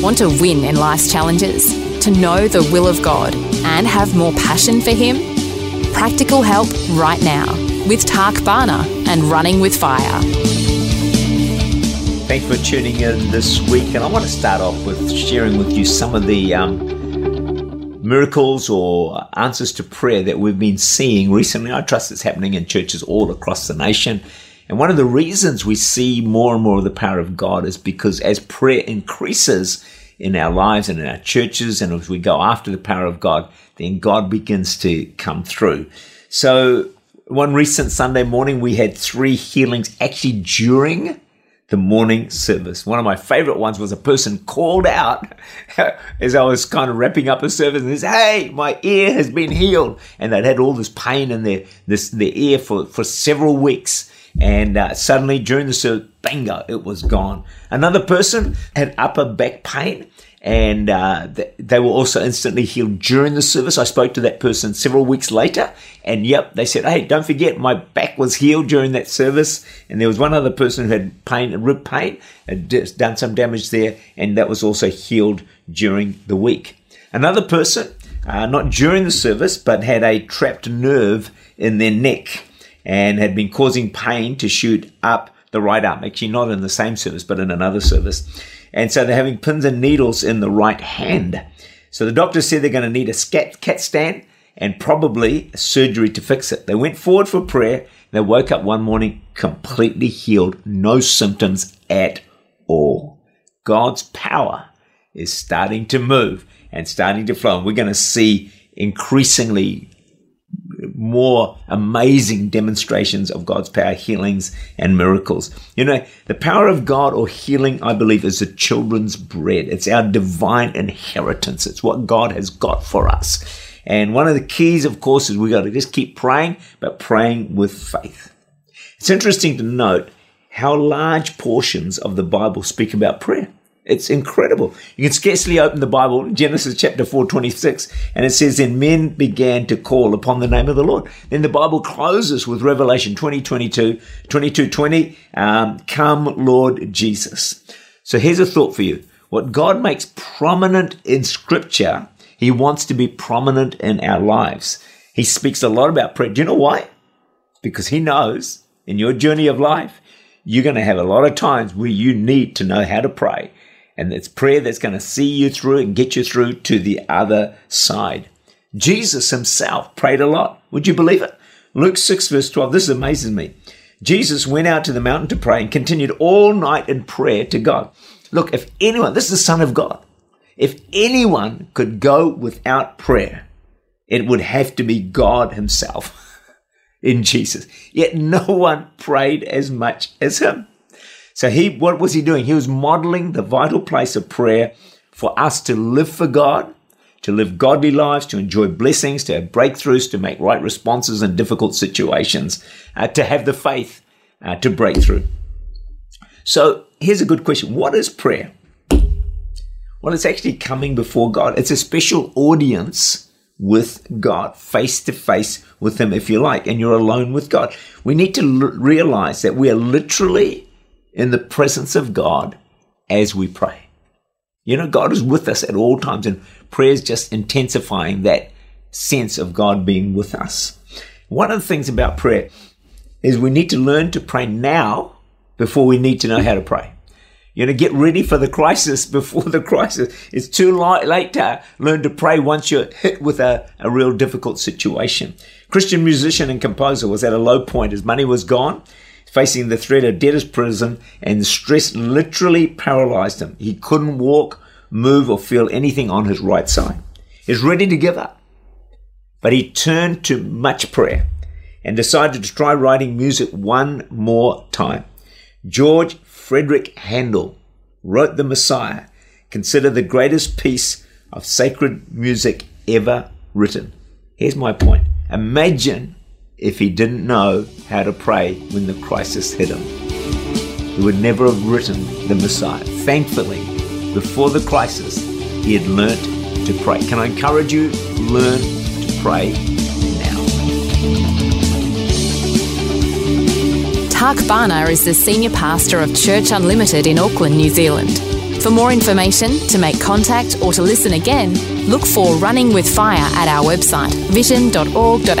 Want to win in life's challenges, to know the will of God and have more passion for Him? Practical help right now with Tak Bhana and Running with Fire. Thanks for tuning in this week, and I want to start off with sharing with you some of the miracles or answers to prayer that we've been seeing recently. I trust it's happening in churches all across the nation. And one of the reasons we see more and more of the power of God is because as prayer increases in our lives and in our churches, and as we go after the power of God, then God begins to come through. So one recent Sunday morning, we had 3 healings actually during the morning service. One of my favorite ones was a person called out as I was kind of wrapping up a service and says, "Hey, my ear has been healed." And they'd had all this pain in their ear for several weeks. And suddenly during the service, bingo, it was gone. Another person had upper back pain, and they were also instantly healed during the service. I spoke to that person several weeks later, and yep, they said, "Hey, don't forget, my back was healed during that service." And there was one other person who had pain, rib pain, had done some damage there, and that was also healed during the week. Another person, not during the service, but had a trapped nerve in their neck and had been causing pain to shoot up the right arm, actually not in the same service, but in another service. And so they're having pins and needles in the right hand. So the doctor said they're going to need a CAT scan and probably surgery to fix it. They went forward for prayer, and they woke up one morning completely healed, no symptoms at all. God's power is starting to move and starting to flow, and we're going to see increasingly more amazing demonstrations of God's power, healings and miracles. You know, the power of God or healing, I believe, is the children's bread. It's our divine inheritance. It's what God has got for us. And one of the keys, of course, is we got to just keep praying, but praying with faith. It's interesting to note how large portions of the Bible speak about prayer. It's incredible. You can scarcely open the Bible, Genesis chapter 4:26, and it says, "Then men began to call upon the name of the Lord." Then the Bible closes with Revelation 22:20, "Come, Lord Jesus." So here's a thought for you. What God makes prominent in Scripture, He wants to be prominent in our lives. He speaks a lot about prayer. Do you know why? Because He knows in your journey of life, you're going to have a lot of times where you need to know how to pray. And it's prayer that's going to see you through and get you through to the other side. Jesus Himself prayed a lot. Would you believe it? Luke 6 verse 12, this amazes me. Jesus went out to the mountain to pray and continued all night in prayer to God. Look, if anyone, this is the Son of God, if anyone could go without prayer, it would have to be God Himself in Jesus. Yet no one prayed as much as Him. So what was He doing? He was modeling the vital place of prayer for us to live for God, to live godly lives, to enjoy blessings, to have breakthroughs, to make right responses in difficult situations, to have the faith to break through. So here's a good question. What is prayer? Well, it's actually coming before God. It's a special audience with God, face to face with Him, if you like, and you're alone with God. We need to realize that we are literally in the presence of God as we pray. You know, God is with us at all times, and prayer is just intensifying that sense of God being with us. One of the things about prayer is we need to learn to pray now before we need to know how to pray. You know, get ready for the crisis before the crisis. It's too late to learn to pray once you're hit with a real difficult situation. Christian musician and composer was at a low point. His money was gone, facing the threat of debtor's prison, and stress literally paralyzed him. He couldn't walk, move, or feel anything on his right side. He was ready to give up, but he turned to much prayer and decided to try writing music one more time. George Frederick Handel wrote The Messiah, considered the greatest piece of sacred music ever written. Here's my point. Imagine if he didn't know how to pray when the crisis hit him. He would never have written The Messiah. Thankfully, before the crisis, he had learnt to pray. Can I encourage you? Learn to pray now. Tak Bhana is the Senior Pastor of Church Unlimited in Auckland, New Zealand. For more information, to make contact or to listen again, look for Running with Fire at our website, vision.org.au.